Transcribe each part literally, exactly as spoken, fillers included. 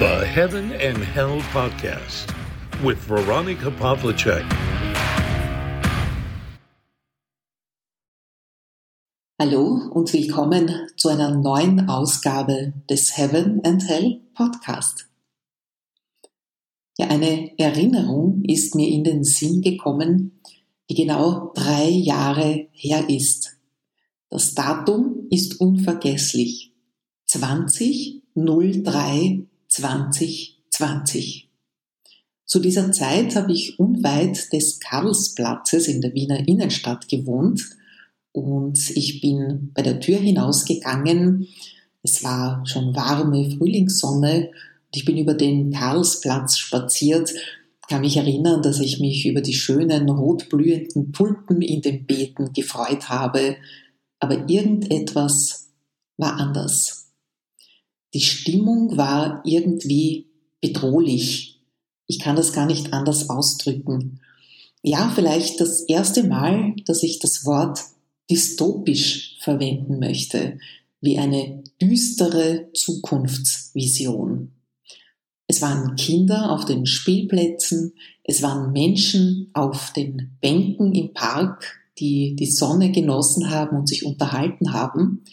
The Heaven and Hell Podcast with Veronika Poplitschek. Hallo und willkommen zu einer neuen Ausgabe des Heaven and Hell Podcast. Ja, eine Erinnerung ist mir in den Sinn gekommen, die genau drei Jahre her ist. Das Datum ist unvergesslich. zwanzigster dritter zweitausendzwanzig. Zu dieser Zeit habe ich unweit des Karlsplatzes in der Wiener Innenstadt gewohnt und ich bin bei der Tür hinausgegangen. Es war schon warme Frühlingssonne und ich bin über den Karlsplatz spaziert. Ich kann mich erinnern, dass ich mich über die schönen rotblühenden Tulpen in den Beeten gefreut habe. Aber irgendetwas war anders. Die Stimmung war irgendwie bedrohlich. Ich kann das gar nicht anders ausdrücken. Ja, vielleicht das erste Mal, dass ich das Wort dystopisch verwenden möchte, wie eine düstere Zukunftsvision. Es waren Kinder auf den Spielplätzen, es waren Menschen auf den Bänken im Park, die die Sonne genossen haben und sich unterhalten haben,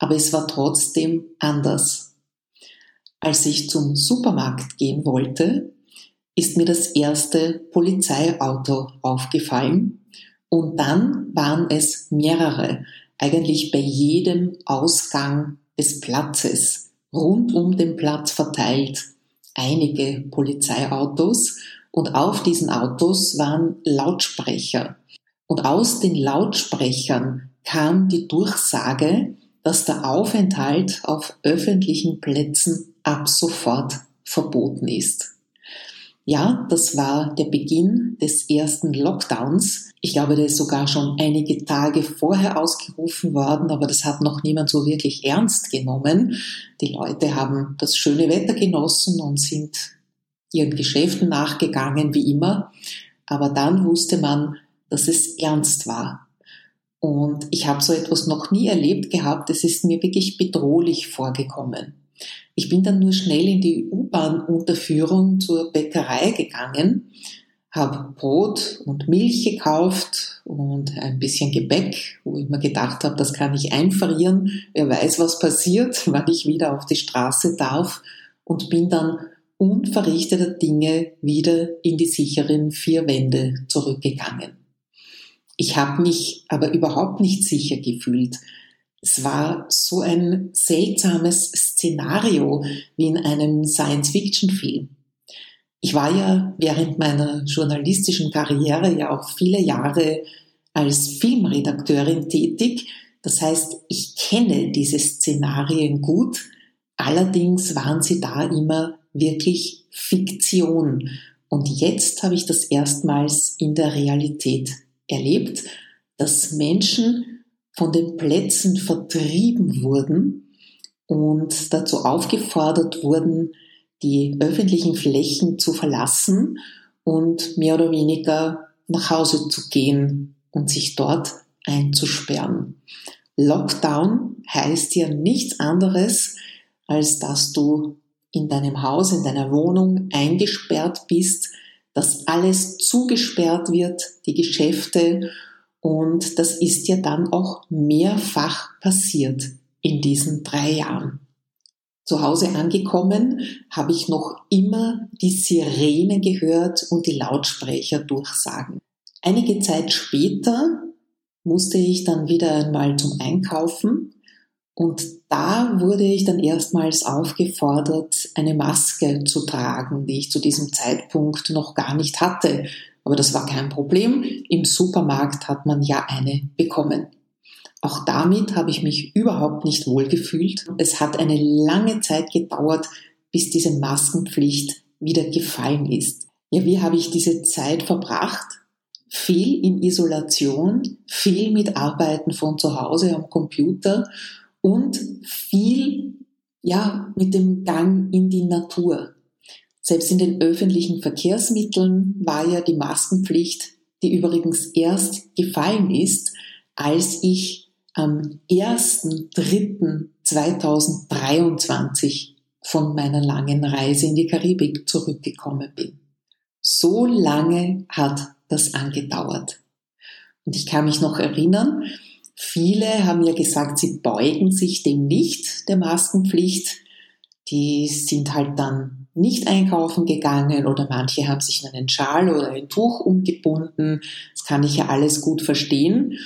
aber es war trotzdem anders. Als ich zum Supermarkt gehen wollte, ist mir das erste Polizeiauto aufgefallen und dann waren es mehrere, eigentlich bei jedem Ausgang des Platzes, rund um den Platz verteilt, einige Polizeiautos und auf diesen Autos waren Lautsprecher. Und aus den Lautsprechern kam die Durchsage, dass der Aufenthalt auf öffentlichen Plätzen ab sofort verboten ist. Ja, das war der Beginn des ersten Lockdowns. Ich glaube, der ist sogar schon einige Tage vorher ausgerufen worden, aber das hat noch niemand so wirklich ernst genommen. Die Leute haben das schöne Wetter genossen und sind ihren Geschäften nachgegangen, wie immer. Aber dann wusste man, dass es ernst war. Und ich habe so etwas noch nie erlebt gehabt, es ist mir wirklich bedrohlich vorgekommen. Ich bin dann nur schnell in die U-Bahn-Unterführung zur Bäckerei gegangen, habe Brot und Milch gekauft und ein bisschen Gebäck, wo ich mir gedacht habe, das kann ich einfrieren, wer weiß, was passiert, wann ich wieder auf die Straße darf, und bin dann unverrichteter Dinge wieder in die sicheren vier Wände zurückgegangen. Ich habe mich aber überhaupt nicht sicher gefühlt. Es war so ein seltsames Szenario wie in einem Science-Fiction-Film. Ich war ja während meiner journalistischen Karriere ja auch viele Jahre als Filmredakteurin tätig. Das heißt, ich kenne diese Szenarien gut. Allerdings waren sie da immer wirklich Fiktion. Und jetzt habe ich das erstmals in der Realität erlebt, dass Menschen von den Plätzen vertrieben wurden und dazu aufgefordert wurden, die öffentlichen Flächen zu verlassen und mehr oder weniger nach Hause zu gehen und sich dort einzusperren. Lockdown heißt ja nichts anderes, als dass du in deinem Haus, in deiner Wohnung eingesperrt bist, dass alles zugesperrt wird, die Geschäfte, und das ist ja dann auch mehrfach passiert in diesen drei Jahren. Zu Hause angekommen, habe ich noch immer die Sirene gehört und die Lautsprecher durchsagen. Einige Zeit später musste ich dann wieder einmal zum Einkaufen. Und da wurde ich dann erstmals aufgefordert, eine Maske zu tragen, die ich zu diesem Zeitpunkt noch gar nicht hatte. Aber das war kein Problem. Im Supermarkt hat man ja eine bekommen. Auch damit habe ich mich überhaupt nicht wohlgefühlt. Es hat eine lange Zeit gedauert, bis diese Maskenpflicht wieder gefallen ist. Ja, wie habe ich diese Zeit verbracht? Viel in Isolation, viel mit Arbeiten von zu Hause am Computer. Und viel, ja, mit dem Gang in die Natur. Selbst in den öffentlichen Verkehrsmitteln war ja die Maskenpflicht, die übrigens erst gefallen ist, als ich am erster dritter zweitausenddreiundzwanzig von meiner langen Reise in die Karibik zurückgekommen bin. So lange hat das angedauert. Und ich kann mich noch erinnern, viele haben ja gesagt, sie beugen sich dem nicht, der Maskenpflicht. Die sind halt dann nicht einkaufen gegangen oder manche haben sich in einen Schal oder ein Tuch umgebunden. Das kann ich ja alles gut verstehen.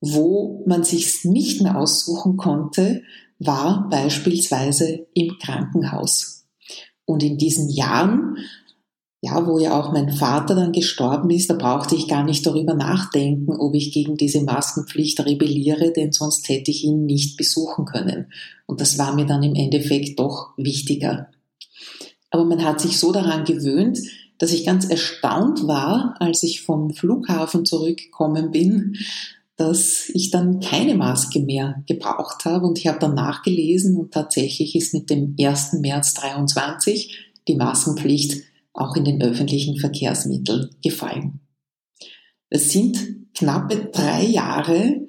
Wo man sich's nicht mehr aussuchen konnte, war beispielsweise im Krankenhaus. Und in diesen Jahren, ja, wo ja auch mein Vater dann gestorben ist, da brauchte ich gar nicht darüber nachdenken, ob ich gegen diese Maskenpflicht rebelliere, denn sonst hätte ich ihn nicht besuchen können. Und das war mir dann im Endeffekt doch wichtiger. Aber man hat sich so daran gewöhnt, dass ich ganz erstaunt war, als ich vom Flughafen zurückgekommen bin, dass ich dann keine Maske mehr gebraucht habe. Und ich habe dann nachgelesen und tatsächlich ist mit dem ersten März dreiundzwanzig die Maskenpflicht auch in den öffentlichen Verkehrsmitteln gefallen. Es sind knappe drei Jahre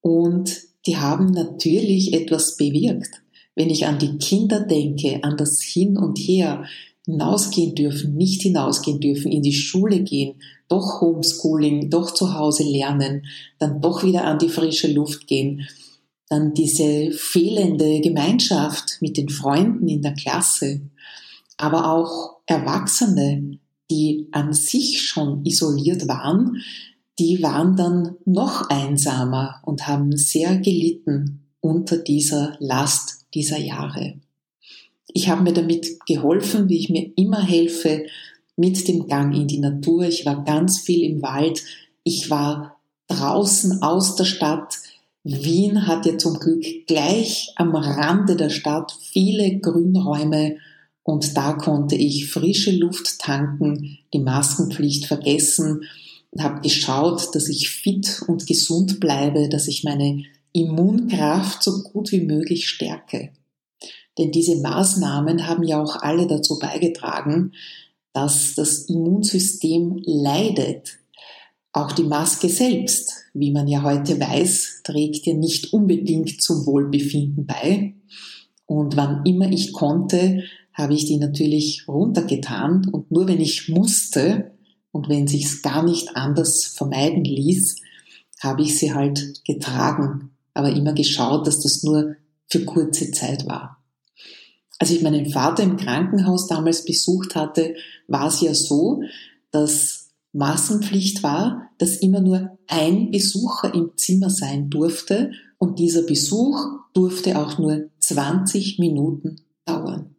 und die haben natürlich etwas bewirkt. Wenn ich an die Kinder denke, an das Hin und Her, hinausgehen dürfen, nicht hinausgehen dürfen, in die Schule gehen, doch Homeschooling, doch zu Hause lernen, dann doch wieder an die frische Luft gehen, dann diese fehlende Gemeinschaft mit den Freunden in der Klasse, aber auch Erwachsene, die an sich schon isoliert waren, die waren dann noch einsamer und haben sehr gelitten unter dieser Last dieser Jahre. Ich habe mir damit geholfen, wie ich mir immer helfe, mit dem Gang in die Natur. Ich war ganz viel im Wald. Ich war draußen aus der Stadt. Wien hat ja zum Glück gleich am Rande der Stadt viele Grünräume und da konnte ich frische Luft tanken, die Maskenpflicht vergessen und habe geschaut, dass ich fit und gesund bleibe, dass ich meine Immunkraft so gut wie möglich stärke. Denn diese Maßnahmen haben ja auch alle dazu beigetragen, dass das Immunsystem leidet. Auch die Maske selbst, wie man ja heute weiß, trägt ja nicht unbedingt zum Wohlbefinden bei. Und wann immer ich konnte, habe ich die natürlich runtergetan. Und nur wenn ich musste und wenn es sich gar nicht anders vermeiden ließ, habe ich sie halt getragen. Aber immer geschaut, dass das nur für kurze Zeit war. Als ich meinen Vater im Krankenhaus damals besucht hatte, war es ja so, dass Maskenpflicht war, dass immer nur ein Besucher im Zimmer sein durfte und dieser Besuch durfte auch nur zwanzig Minuten dauern.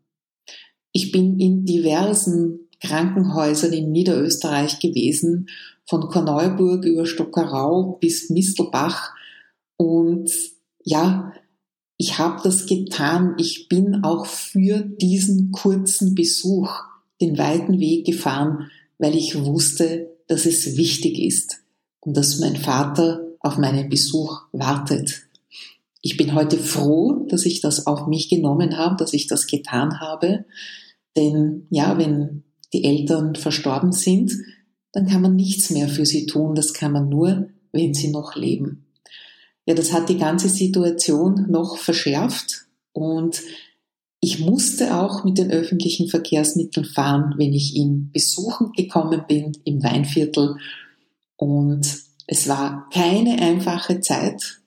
Ich bin in diversen Krankenhäusern in Niederösterreich gewesen, von Korneuburg über Stockerau bis Mistelbach und ja, ich habe das getan, ich bin auch für diesen kurzen Besuch den weiten Weg gefahren, weil ich wusste, dass es wichtig ist und dass mein Vater auf meinen Besuch wartet. Ich bin heute froh, dass ich das auf mich genommen habe, dass ich das getan habe, denn ja, wenn die Eltern verstorben sind, dann kann man nichts mehr für sie tun, das kann man nur, wenn sie noch leben. Ja, das hat die ganze Situation noch verschärft und ich musste auch mit den öffentlichen Verkehrsmitteln fahren, wenn ich ihn besuchen gekommen bin im Weinviertel und es war keine einfache Zeit.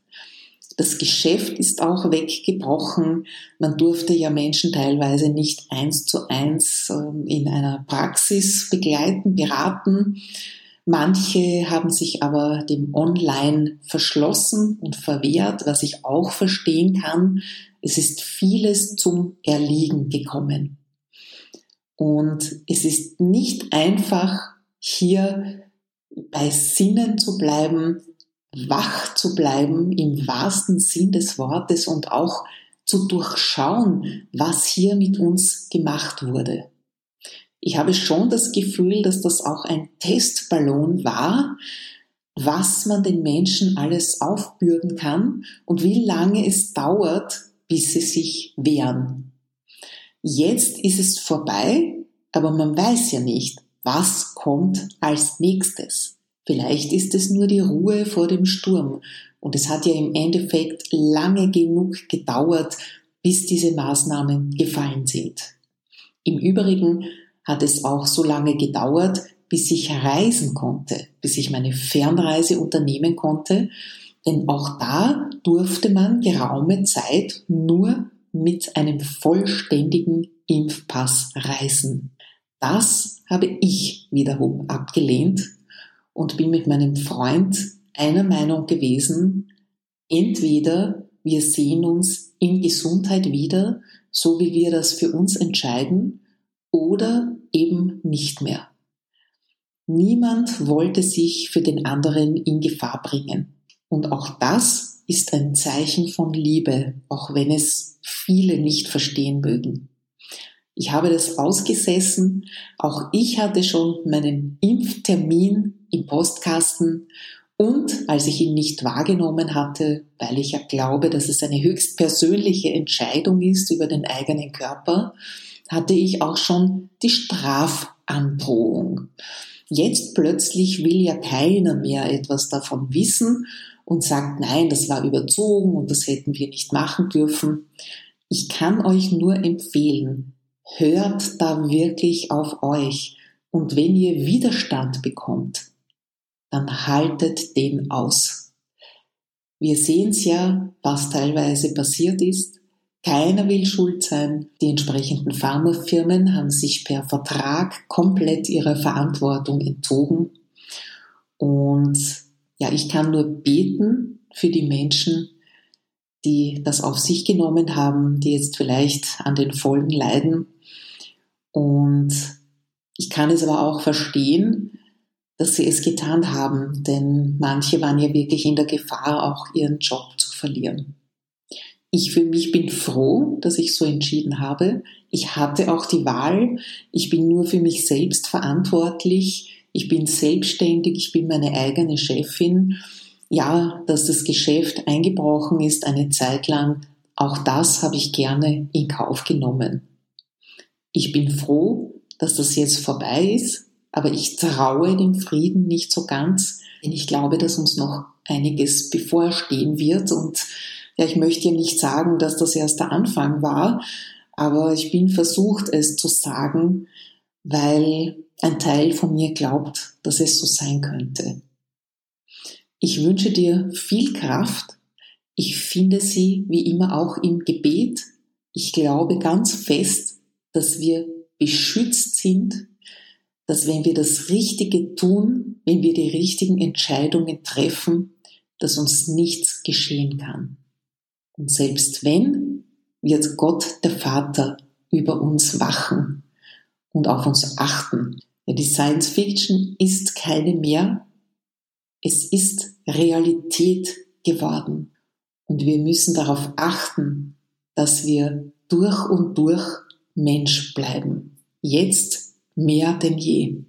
Das Geschäft ist auch weggebrochen. Man durfte ja Menschen teilweise nicht eins zu eins in einer Praxis begleiten, beraten. Manche haben sich aber dem Online verschlossen und verwehrt, was ich auch verstehen kann. Es ist vieles zum Erliegen gekommen. Und es ist nicht einfach, hier bei Sinnen zu bleiben, wach zu bleiben im wahrsten Sinn des Wortes und auch zu durchschauen, was hier mit uns gemacht wurde. Ich habe schon das Gefühl, dass das auch ein Testballon war, was man den Menschen alles aufbürden kann und wie lange es dauert, bis sie sich wehren. Jetzt ist es vorbei, aber man weiß ja nicht, was kommt als nächstes. Vielleicht ist es nur die Ruhe vor dem Sturm und es hat ja im Endeffekt lange genug gedauert, bis diese Maßnahmen gefallen sind. Im Übrigen hat es auch so lange gedauert, bis ich reisen konnte, bis ich meine Fernreise unternehmen konnte, denn auch da durfte man geraume Zeit nur mit einem vollständigen Impfpass reisen. Das habe ich wiederum abgelehnt und bin mit meinem Freund einer Meinung gewesen, entweder wir sehen uns in Gesundheit wieder, so wie wir das für uns entscheiden, oder eben nicht mehr. Niemand wollte sich für den anderen in Gefahr bringen. Und auch das ist ein Zeichen von Liebe, auch wenn es viele nicht verstehen mögen. Ich habe das ausgesessen, auch ich hatte schon meinen Impftermin im Postkasten und als ich ihn nicht wahrgenommen hatte, weil ich ja glaube, dass es eine höchst persönliche Entscheidung ist über den eigenen Körper, hatte ich auch schon die Strafandrohung. Jetzt plötzlich will ja keiner mehr etwas davon wissen und sagt, nein, das war überzogen und das hätten wir nicht machen dürfen. Ich kann euch nur empfehlen, hört da wirklich auf euch und wenn ihr Widerstand bekommt, dann haltet den aus. Wir sehen es ja, was teilweise passiert ist. Keiner will schuld sein. Die entsprechenden Pharmafirmen haben sich per Vertrag komplett ihrer Verantwortung entzogen. Und ja, ich kann nur beten für die Menschen, die das auf sich genommen haben, die jetzt vielleicht an den Folgen leiden. Und ich kann es aber auch verstehen, dass sie es getan haben, denn manche waren ja wirklich in der Gefahr, auch ihren Job zu verlieren. Ich für mich bin froh, dass ich so entschieden habe. Ich hatte auch die Wahl. Ich bin nur für mich selbst verantwortlich. Ich bin selbstständig. Ich bin meine eigene Chefin. Ja, dass das Geschäft eingebrochen ist eine Zeit lang, auch das habe ich gerne in Kauf genommen. Ich bin froh, dass das jetzt vorbei ist, aber ich traue dem Frieden nicht so ganz, denn ich glaube, dass uns noch einiges bevorstehen wird. Und ja, ich möchte ja nicht sagen, dass das erst der Anfang war, aber ich bin versucht, es zu sagen, weil ein Teil von mir glaubt, dass es so sein könnte. Ich wünsche dir viel Kraft. Ich finde sie wie immer auch im Gebet. Ich glaube ganz fest, dass wir beschützt sind, dass wenn wir das Richtige tun, wenn wir die richtigen Entscheidungen treffen, dass uns nichts geschehen kann. Und selbst wenn, wird Gott, der Vater, über uns wachen und auf uns achten. Denn die Science Fiction ist keine mehr. Es ist Realität geworden und wir müssen darauf achten, dass wir durch und durch Mensch bleiben. Jetzt mehr denn je.